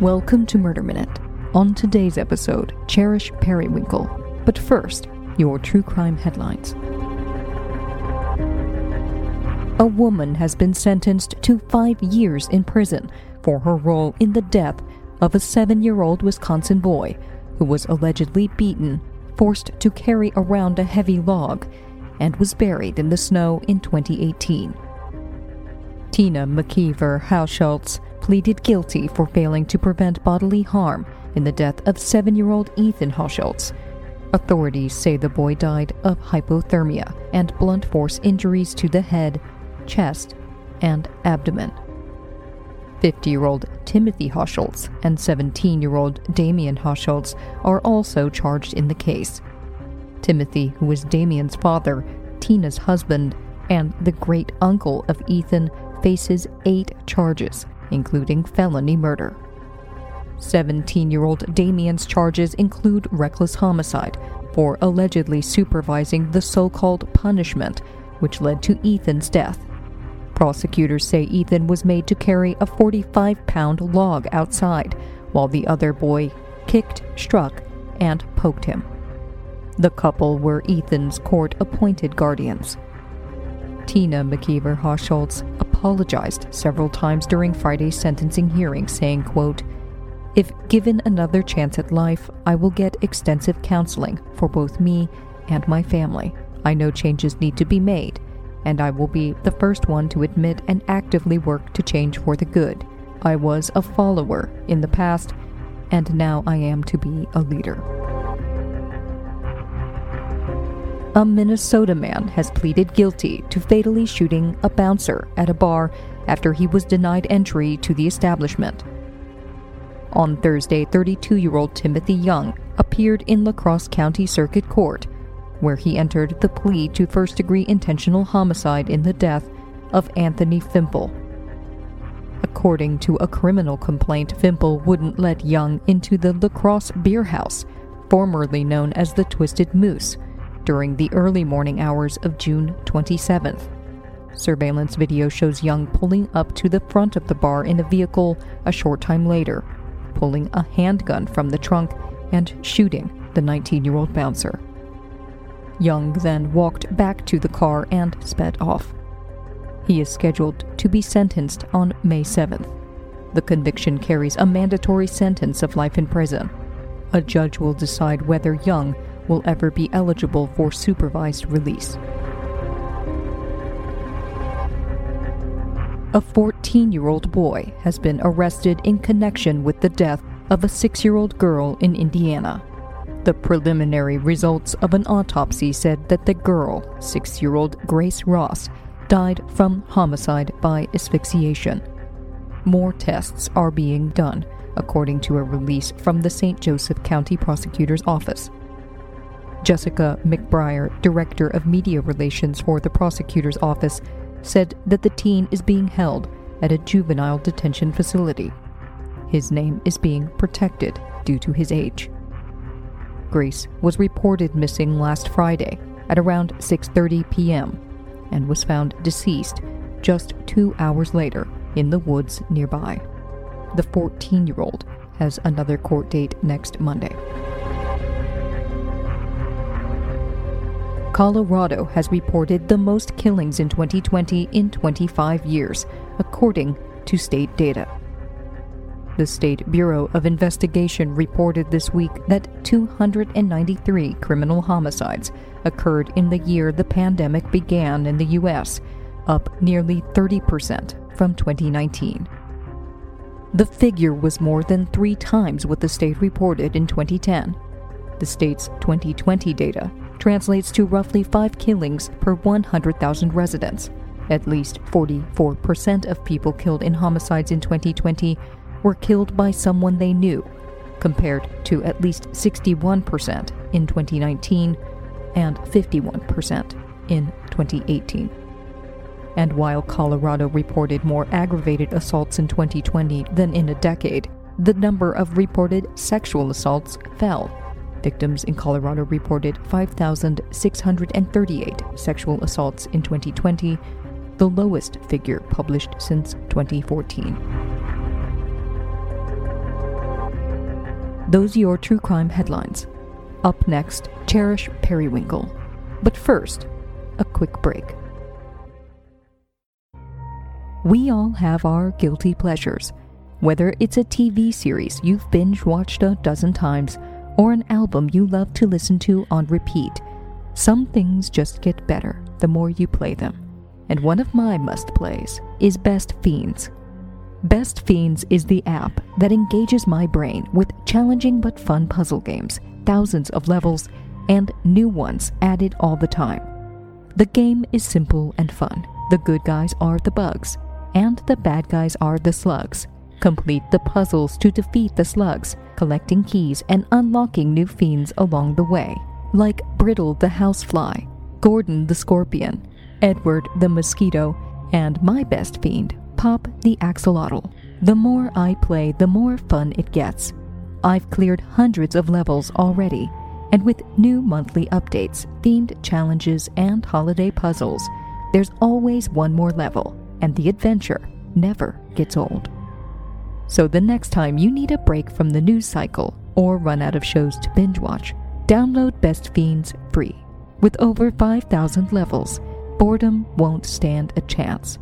Welcome to Murder Minute. On today's episode, Cherish Periwinkle. But first, your true crime headlines. A woman has been sentenced to 5 years in prison for her role in the death of a 7-year-old Wisconsin boy who was allegedly beaten, forced to carry around a heavy log, and was buried in the snow in 2018. Tina McKeever Hauschultz pleaded guilty for failing to prevent bodily harm in the death of 7-year-old Ethan Hauschultz. Authorities say the boy died of hypothermia and blunt force injuries to the head, chest, and abdomen. 50-year-old Timothy Hauschultz and 17-year-old Damien Hauschultz are also charged in the case. Timothy, who is Damien's father, Tina's husband, and the great-uncle of Ethan, faces 8 charges, including felony murder. 17-year-old Damien's charges include reckless homicide for allegedly supervising the so-called punishment, which led to Ethan's death. Prosecutors say Ethan was made to carry a 45-pound log outside, while the other boy kicked, struck, and poked him. The couple were Ethan's court-appointed guardians. Tina McKeever Hauschultz apologized several times during Friday's sentencing hearing, saying, quote, "If given another chance at life, I will get extensive counseling for both me and my family. I know changes need to be made, and I will be the first one to admit and actively work to change for the good. I was a follower in the past, and now I am to be a leader." A Minnesota man has pleaded guilty to fatally shooting a bouncer at a bar after he was denied entry to the establishment. On Thursday, 32-year-old Timothy Young appeared in La Crosse County Circuit Court, where he entered the plea to first-degree intentional homicide in the death of Anthony Fimple. According to a criminal complaint, Fimple wouldn't let Young into the La Crosse Beer House, formerly known as the Twisted Moose, during the early morning hours of June 27th. Surveillance video shows Young pulling up to the front of the bar in a vehicle a short time later, pulling a handgun from the trunk and shooting the 19-year-old bouncer. Young then walked back to the car and sped off. He is scheduled to be sentenced on May 7th. The conviction carries a mandatory sentence of life in prison. A judge will decide whether Young will ever be eligible for supervised release. A 14-year-old boy has been arrested in connection with the death of a 6-year-old girl in Indiana. The preliminary results of an autopsy said that the girl, 6-year-old Grace Ross, died from homicide by asphyxiation. More tests are being done, according to a release from the St. Joseph County Prosecutor's Office. Jessica McBriar, Director of Media Relations for the Prosecutor's Office, said that the teen is being held at a juvenile detention facility. His name is being protected due to his age. Grace was reported missing last Friday at around 6:30 p.m. and was found deceased just 2 hours later in the woods nearby. The 14-year-old has another court date next Monday. Colorado has reported the most killings in 2020 in 25 years, according to state data. The State Bureau of Investigation reported this week that 293 criminal homicides occurred in the year the pandemic began in the U.S., up nearly 30% from 2019. The figure was more than 3 times what the state reported in 2010. The state's 2020 data translates to roughly 5 killings per 100,000 residents. At least 44% of people killed in homicides in 2020 were killed by someone they knew, compared to at least 61% in 2019 and 51% in 2018. And while Colorado reported more aggravated assaults in 2020 than in a decade, the number of reported sexual assaults fell. Victims in Colorado reported 5,638 sexual assaults in 2020, the lowest figure published since 2014. Those are your true crime headlines. Up next, Cherish Periwinkle. But first, a quick break. We all have our guilty pleasures. Whether it's a TV series you've binge-watched a dozen times or an album you love to listen to on repeat, some things just get better the more you play them. And one of my must-plays is Best Fiends. Best Fiends is the app that engages my brain with challenging but fun puzzle games, thousands of levels, and new ones added all the time. The game is simple and fun. The good guys are the bugs, and the bad guys are the slugs. Complete the puzzles to defeat the slugs, collecting keys and unlocking new fiends along the way, like Brittle the housefly, Gordon the scorpion, Edward the mosquito, and my best fiend, Pop the axolotl. The more I play, the more fun it gets. I've cleared hundreds of levels already, and with new monthly updates, themed challenges, and holiday puzzles, there's always one more level, and the adventure never gets old. So the next time you need a break from the news cycle or run out of shows to binge watch, download Best Fiends free. With over 5,000 levels, boredom won't stand a chance.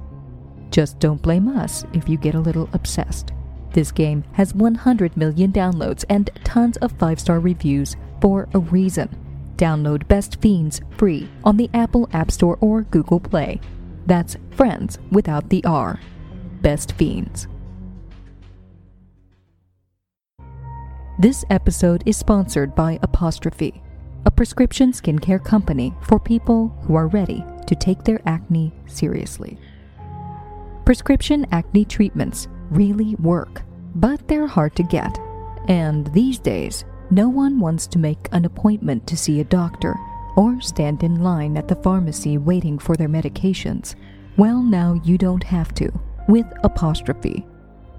Just don't blame us if you get a little obsessed. This game has 100 million downloads and tons of 5-star reviews for a reason. Download Best Fiends free on the Apple App Store or Google Play. That's friends without the R. Best Fiends. This episode is sponsored by Apostrophe, a prescription skincare company for people who are ready to take their acne seriously. Prescription acne treatments really work, but they're hard to get. And these days, no one wants to make an appointment to see a doctor or stand in line at the pharmacy waiting for their medications. Well, now you don't have to with Apostrophe.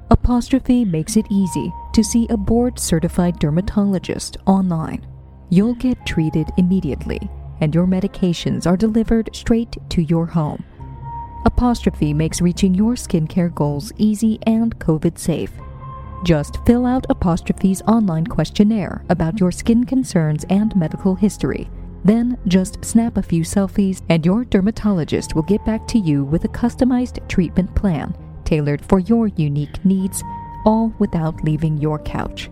Apostrophe makes it easy to see a board-certified dermatologist online. You'll get treated immediately, and your medications are delivered straight to your home. Apostrophe makes reaching your skincare goals easy and COVID-safe. Just fill out Apostrophe's online questionnaire about your skin concerns and medical history. Then just snap a few selfies, and your dermatologist will get back to you with a customized treatment plan tailored for your unique needs, all without leaving your couch.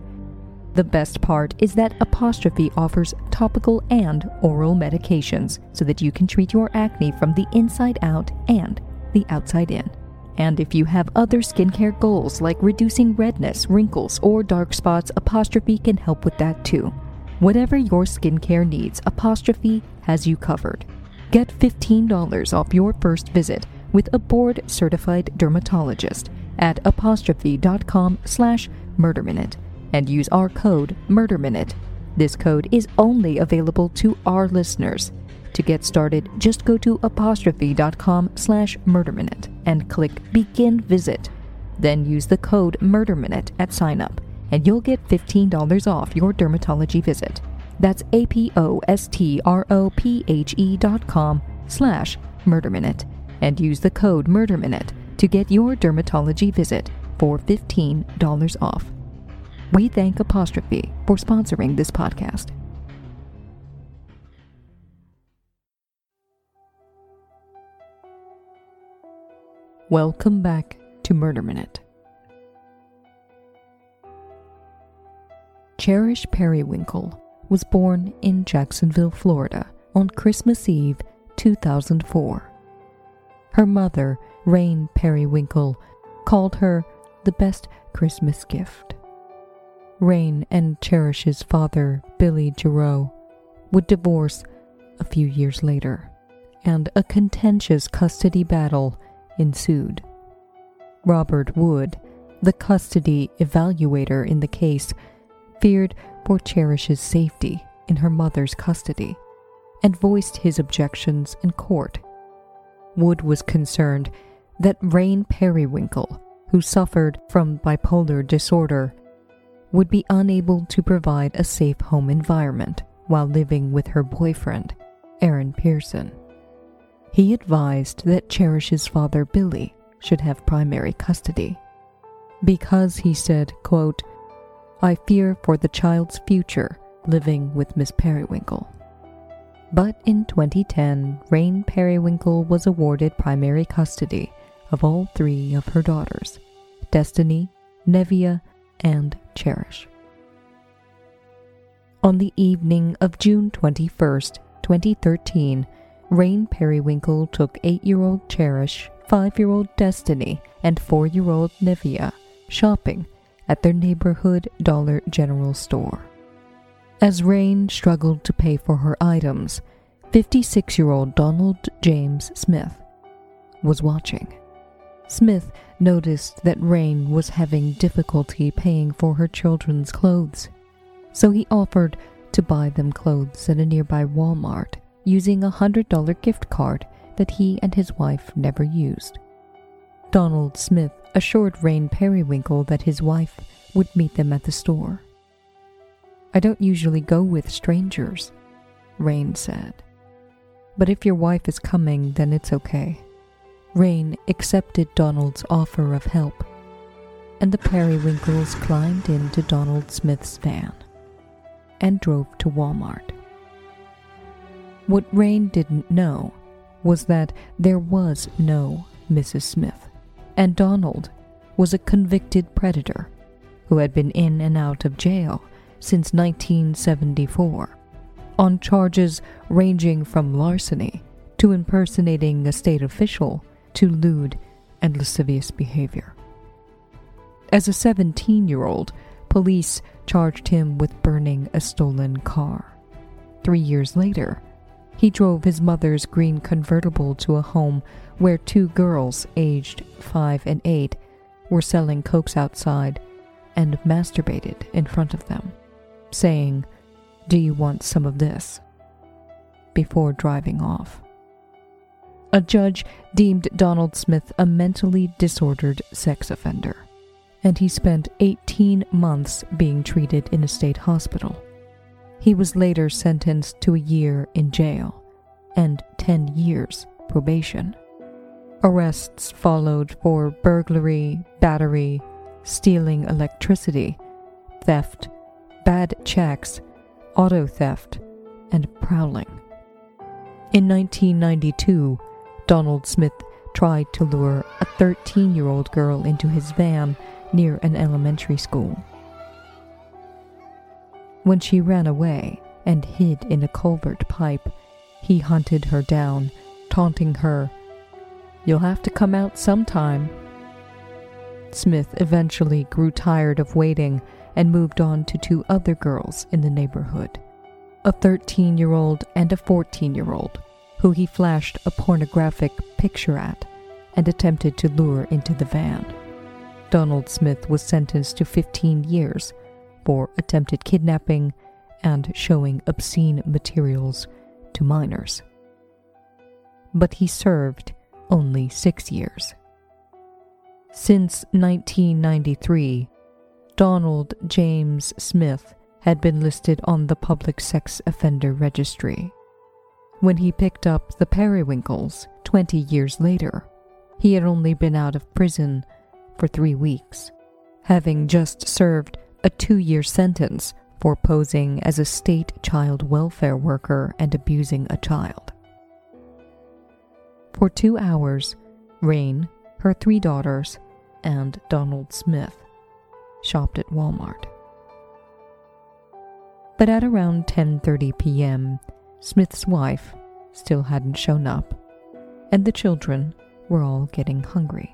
The best part is that Apostrophe offers topical and oral medications so that you can treat your acne from the inside out and the outside in. And if you have other skincare goals like reducing redness, wrinkles, or dark spots, Apostrophe can help with that too. Whatever your skincare needs, Apostrophe has you covered. Get $15 off your first visit with a board-certified dermatologist at apostrophe.com/murderminute and use our code MurderMinute. This code is only available to our listeners. To get started, just go to apostrophe.com/murderminute and click Begin Visit. Then use the code MurderMinute at sign up, and you'll get $15 off your dermatology visit. That's apostrophe.com/murderminute. And use the code MurderMinute to get your dermatology visit for $15 off. We thank Apostrophe for sponsoring this podcast. Welcome back to Murder Minute. Cherish Periwinkle was born in Jacksonville, Florida on Christmas Eve, 2004. Her mother, Rain Periwinkle, called her the best Christmas gift. Rain and Cherish's father, Billy Giroux, would divorce a few years later, and a contentious custody battle ensued. Robert Wood, the custody evaluator in the case, feared for Cherish's safety in her mother's custody, and voiced his objections in court. Wood was concerned that Rain Periwinkle, who suffered from bipolar disorder, would be unable to provide a safe home environment while living with her boyfriend, Aaron Pearson. He advised that Cherish's father, Billy, should have primary custody, because, he said, quote, I fear for the child's future living with Miss Periwinkle. But in 2010, Rain Periwinkle was awarded primary custody of all three of her daughters, Destiny, Nevia, and Cherish. On the evening of June 21st, 2013, Rain Periwinkle took 8-year-old Cherish, 5-year-old Destiny, and 4-year-old Nevia shopping at their neighborhood Dollar General store. As Rain struggled to pay for her items, 56-year-old Donald James Smith was watching. Smith noticed that Rain was having difficulty paying for her children's clothes, so he offered to buy them clothes at a nearby Walmart using a $100 gift card that he and his wife never used. Donald Smith assured Rain Periwinkle that his wife would meet them at the store. "I don't usually go with strangers," Rain said. "But if your wife is coming, then it's okay." Rain accepted Donald's offer of help, and the Periwinkles climbed into Donald Smith's van and drove to Walmart. What Rain didn't know was that there was no Mrs. Smith, and Donald was a convicted predator who had been in and out of jail since 1974 on charges ranging from larceny to impersonating a state official to lewd and lascivious behavior. As a 17-year-old, police charged him with burning a stolen car. 3 years later, he drove his mother's green convertible to a home where two girls aged 5 and 8 were selling cokes outside and masturbated in front of them, saying, "Do you want some of this?" before driving off. A judge deemed Donald Smith a mentally disordered sex offender, and he spent 18 months being treated in a state hospital. He was later sentenced to a year in jail and 10 years probation. Arrests followed for burglary, battery, stealing electricity, theft, bad checks, auto theft, and prowling. In 1992, Donald Smith tried to lure a 13-year-old girl into his van near an elementary school. When she ran away and hid in a culvert pipe, he hunted her down, taunting her, "You'll have to come out sometime." Smith eventually grew tired of waiting and moved on to two other girls in the neighborhood, a 13-year-old and a 14-year-old, who he flashed a pornographic picture at and attempted to lure into the van. Donald Smith was sentenced to 15 years for attempted kidnapping and showing obscene materials to minors. But he served only 6 years. Since 1993, Donald James Smith had been listed on the Public Sex Offender Registry. When he picked up the Periwinkles 20 years later, he had only been out of prison for 3 weeks, having just served a 2-year sentence for posing as a state child welfare worker and abusing a child. For 2 hours, Rain, her 3 daughters, and Donald Smith shopped at Walmart. But at around 10:30 p.m., Smith's wife still hadn't shown up, and the children were all getting hungry.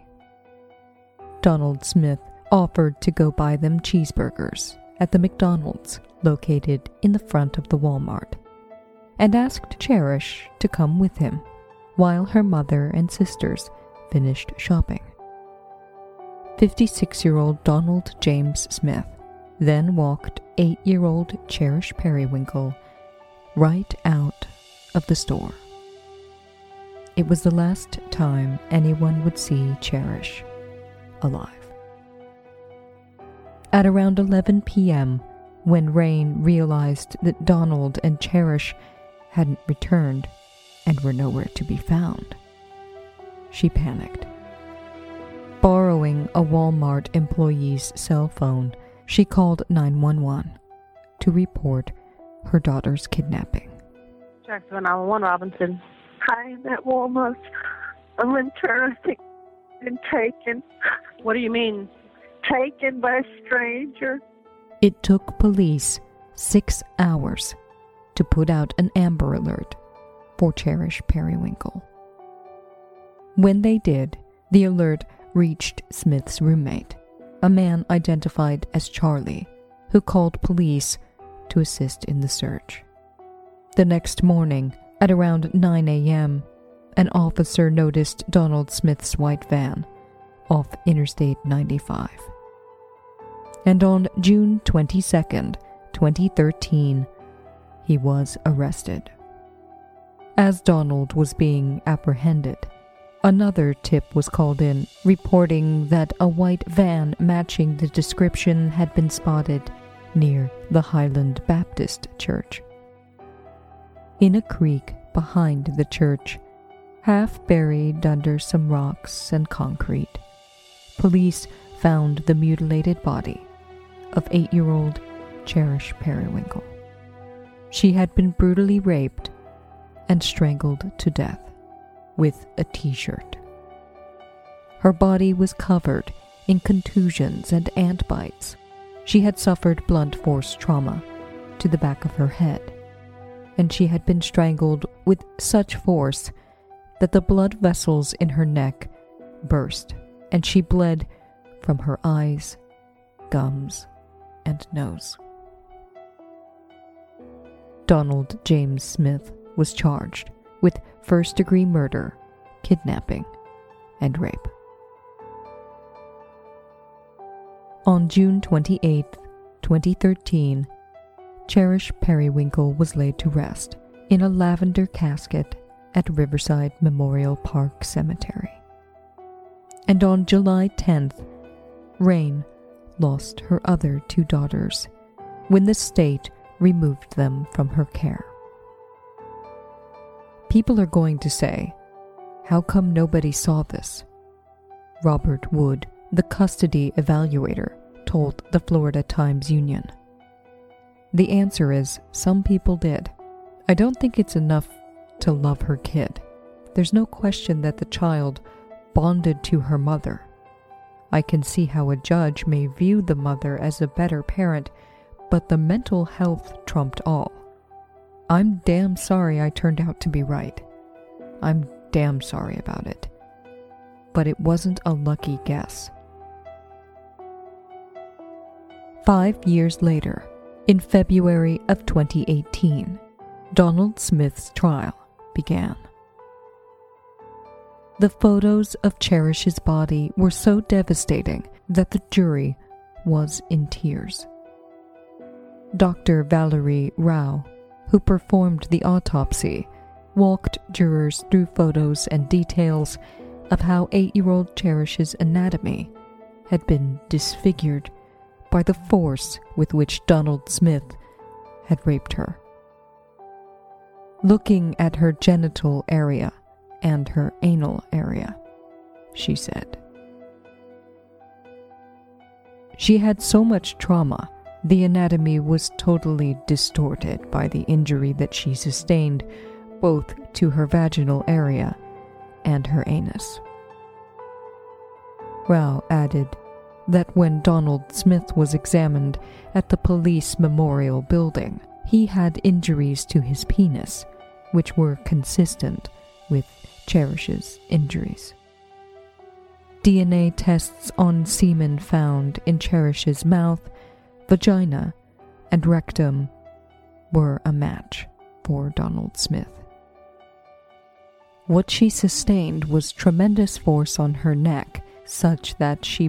Donald Smith offered to go buy them cheeseburgers at the McDonald's located in the front of the Walmart, and asked Cherish to come with him while her mother and sisters finished shopping. 56-year-old Donald James Smith then walked 8-year-old Cherish Periwinkle right out of the store. It was the last time anyone would see Cherish alive. At around 11 p.m., when Rain realized that Donald and Cherish hadn't returned and were nowhere to be found, she panicked. Borrowing a Walmart employee's cell phone, she called 911 to report her daughter's kidnapping. Jackson 911 Robinson. Hi, that woman's a linter and taken. What do you mean? Taken by a stranger. It took police 6 hours to put out an Amber Alert for Cherish Periwinkle. When they did, the alert reached Smith's roommate, a man identified as Charlie, who called police to assist in the search. The next morning, at around 9 a.m., an officer noticed Donald Smith's white van off Interstate 95. And on June 22, 2013, he was arrested. As Donald was being apprehended, another tip was called in, reporting that a white van matching the description had been spotted near the Highland Baptist Church. In a creek behind the church, half buried under some rocks and concrete, police found the mutilated body of 8-year-old Cherish Periwinkle. She had been brutally raped and strangled to death with a t-shirt. Her body was covered in contusions and ant bites. She had suffered blunt force trauma to the back of her head, and she had been strangled with such force that the blood vessels in her neck burst, and she bled from her eyes, gums, and nose. Donald James Smith was charged with first-degree murder, kidnapping, and rape. On June 28, 2013, Cherish Periwinkle was laid to rest in a lavender casket at Riverside Memorial Park Cemetery. And on July 10th, Rain lost her other 2 daughters when the state removed them from her care. People are going to say, how come nobody saw this? Robert Wood, the custody evaluator, told the Florida Times-Union. The answer is, some people did. I don't think it's enough to love her kid. There's no question that the child bonded to her mother. I can see how a judge may view the mother as a better parent, but the mental health trumped all. I'm damn sorry I turned out to be right. I'm damn sorry about it. But it wasn't a lucky guess. 5 years later, in February of 2018, Donald Smith's trial began. The photos of Cherish's body were so devastating that the jury was in tears. Dr. Valerie Rao, who performed the autopsy, walked jurors through photos and details of how 8-year-old Cherish's anatomy had been disfigured by the force with which Donald Smith had raped her. Looking at her genital area and her anal area, she said. She had so much trauma, the anatomy was totally distorted by the injury that she sustained, both to her vaginal area and her anus. Rao added that when Donald Smith was examined at the police memorial building, he had injuries to his penis, which were consistent with Cherish's injuries. DNA tests on semen found in Cherish's mouth, vagina, and rectum were a match for Donald Smith. What she sustained was tremendous force on her neck, such that she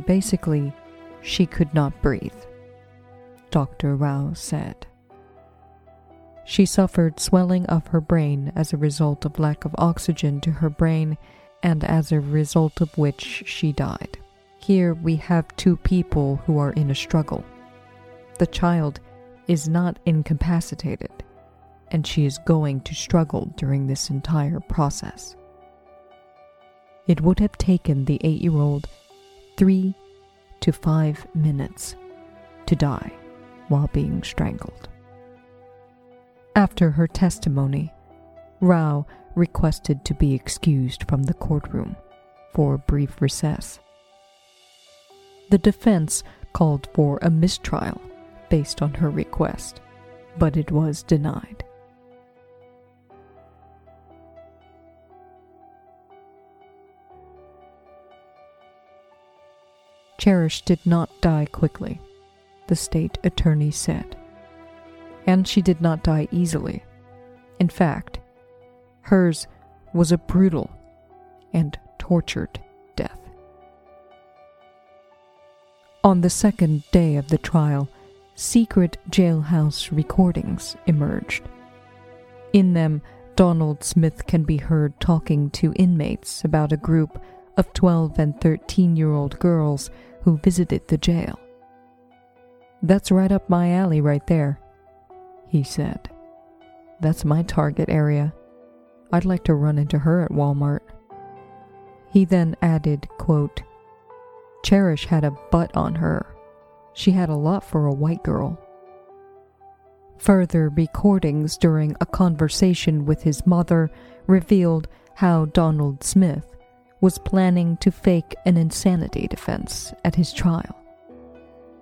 could not breathe, Dr. Rao said. She suffered swelling of her brain as a result of lack of oxygen to her brain, and as a result of which she died. Here we have 2 people who are in a struggle. The child is not incapacitated, and she is going to struggle during this entire process. It would have taken the 8-year-old 3 to 5 minutes to to die while being strangled. After her testimony, Rao requested to be excused from the courtroom for a brief recess. The defense called for a mistrial based on her request, but it was denied. Cherish did not die quickly, the state attorney said, and she did not die easily. In fact, hers was a brutal and tortured death. On the second day of the trial, secret jailhouse recordings emerged. In them, Donald Smith can be heard talking to inmates about a group of 12 and 13-year-old girls who visited the jail. "That's right up my alley right there," he said. "That's my target area. I'd like to run into her at Walmart." He then added, quote, "Cherish had a butt on her. She had a lot for a white girl." Further recordings during a conversation with his mother revealed how Donald Smith was planning to fake an insanity defense at his trial.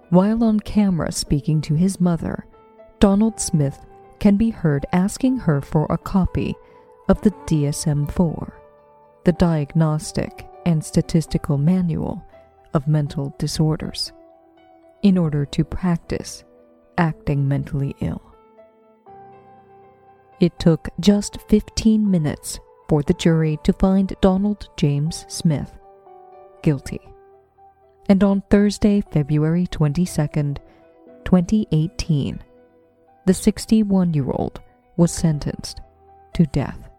While on camera speaking to his mother, Donald Smith can be heard asking her for a copy of the DSM-IV, the Diagnostic and Statistical Manual of Mental Disorders, in order to practice acting mentally ill. It took just 15 minutes for the jury to find Donald James Smith guilty. And on Thursday, February 22nd, 2018, the 61-year-old was sentenced to death.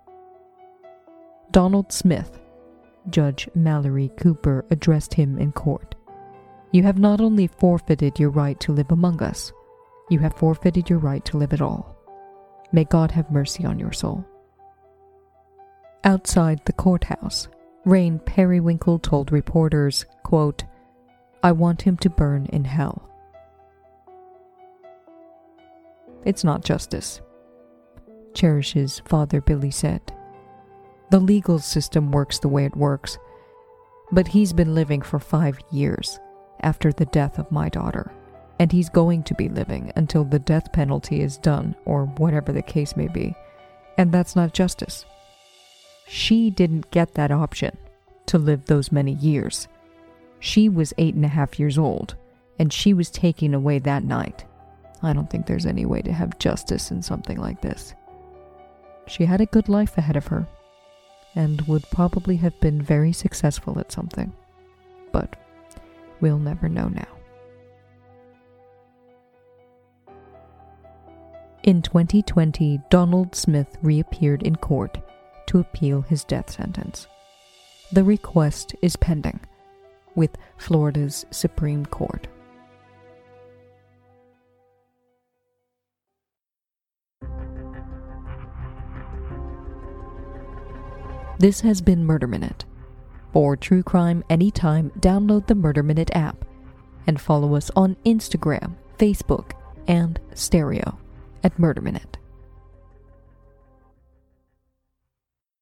Donald Smith, Judge Mallory Cooper addressed him in court. "You have not only forfeited your right to live among us, you have forfeited your right to live at all. May God have mercy on your soul." Outside the courthouse, Rain Periwinkle told reporters, quote, "I want him to burn in hell." "It's not justice," Cherish's father Billy said. "The legal system works the way it works, but he's been living for 5 years after the death of my daughter, and he's going to be living until the death penalty is done, or whatever the case may be, and that's not justice. She didn't get that option to live those many years. She was 8.5 years old, and she was taken away that night. I don't think there's any way to have justice in something like this. She had a good life ahead of her, and would probably have been very successful at something. But we'll never know now." In 2020, Donald Smith reappeared in court to appeal his death sentence. The request is pending with Florida's Supreme Court. This has been Murder Minute. For true crime anytime, download the Murder Minute app and follow us on Instagram, Facebook, and Stereo at Murder Minute.